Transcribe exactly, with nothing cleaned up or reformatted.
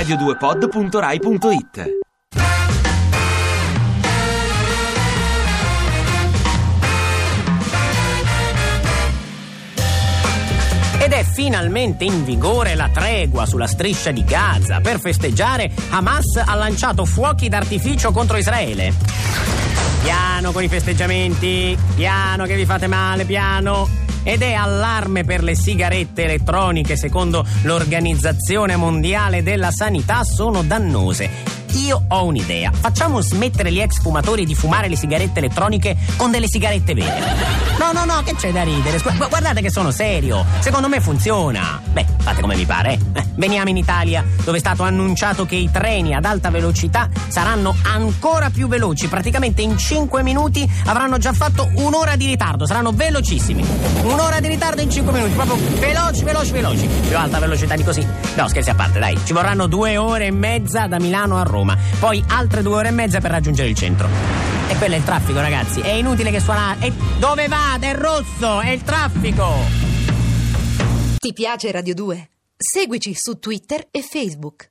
radio due pod punto rai punto it. Ed è finalmente in vigore la tregua sulla striscia di Gaza. Per festeggiare, Hamas ha lanciato fuochi d'artificio contro Israele. Piano con i festeggiamenti, piano che vi fate male, piano. Ed è allarme per le sigarette elettroniche, secondo l'Organizzazione Mondiale della Sanità, sono dannose. Io ho un'idea, facciamo smettere gli ex fumatori di fumare le sigarette elettroniche con delle sigarette vere. No, no, no, che c'è da ridere? Scu- guardate che sono serio, secondo me funziona. Beh, fate come vi pare. Eh, veniamo in Italia, dove è stato annunciato che i treni ad alta velocità saranno ancora più veloci, praticamente in cinque minuti avranno già fatto un'ora di ritardo, saranno velocissimi. Un'ora di ritardo in cinque minuti, proprio veloci, veloci, veloci. Più alta velocità di così. No, scherzi a parte, dai, ci vorranno due ore e mezza da Milano a Roma. Poi altre due ore e mezza per raggiungere il centro. E quello è il traffico, ragazzi. È inutile che suona. È... Dove vada? È rosso, è il traffico. Ti piace Radio due? Seguici su Twitter e Facebook.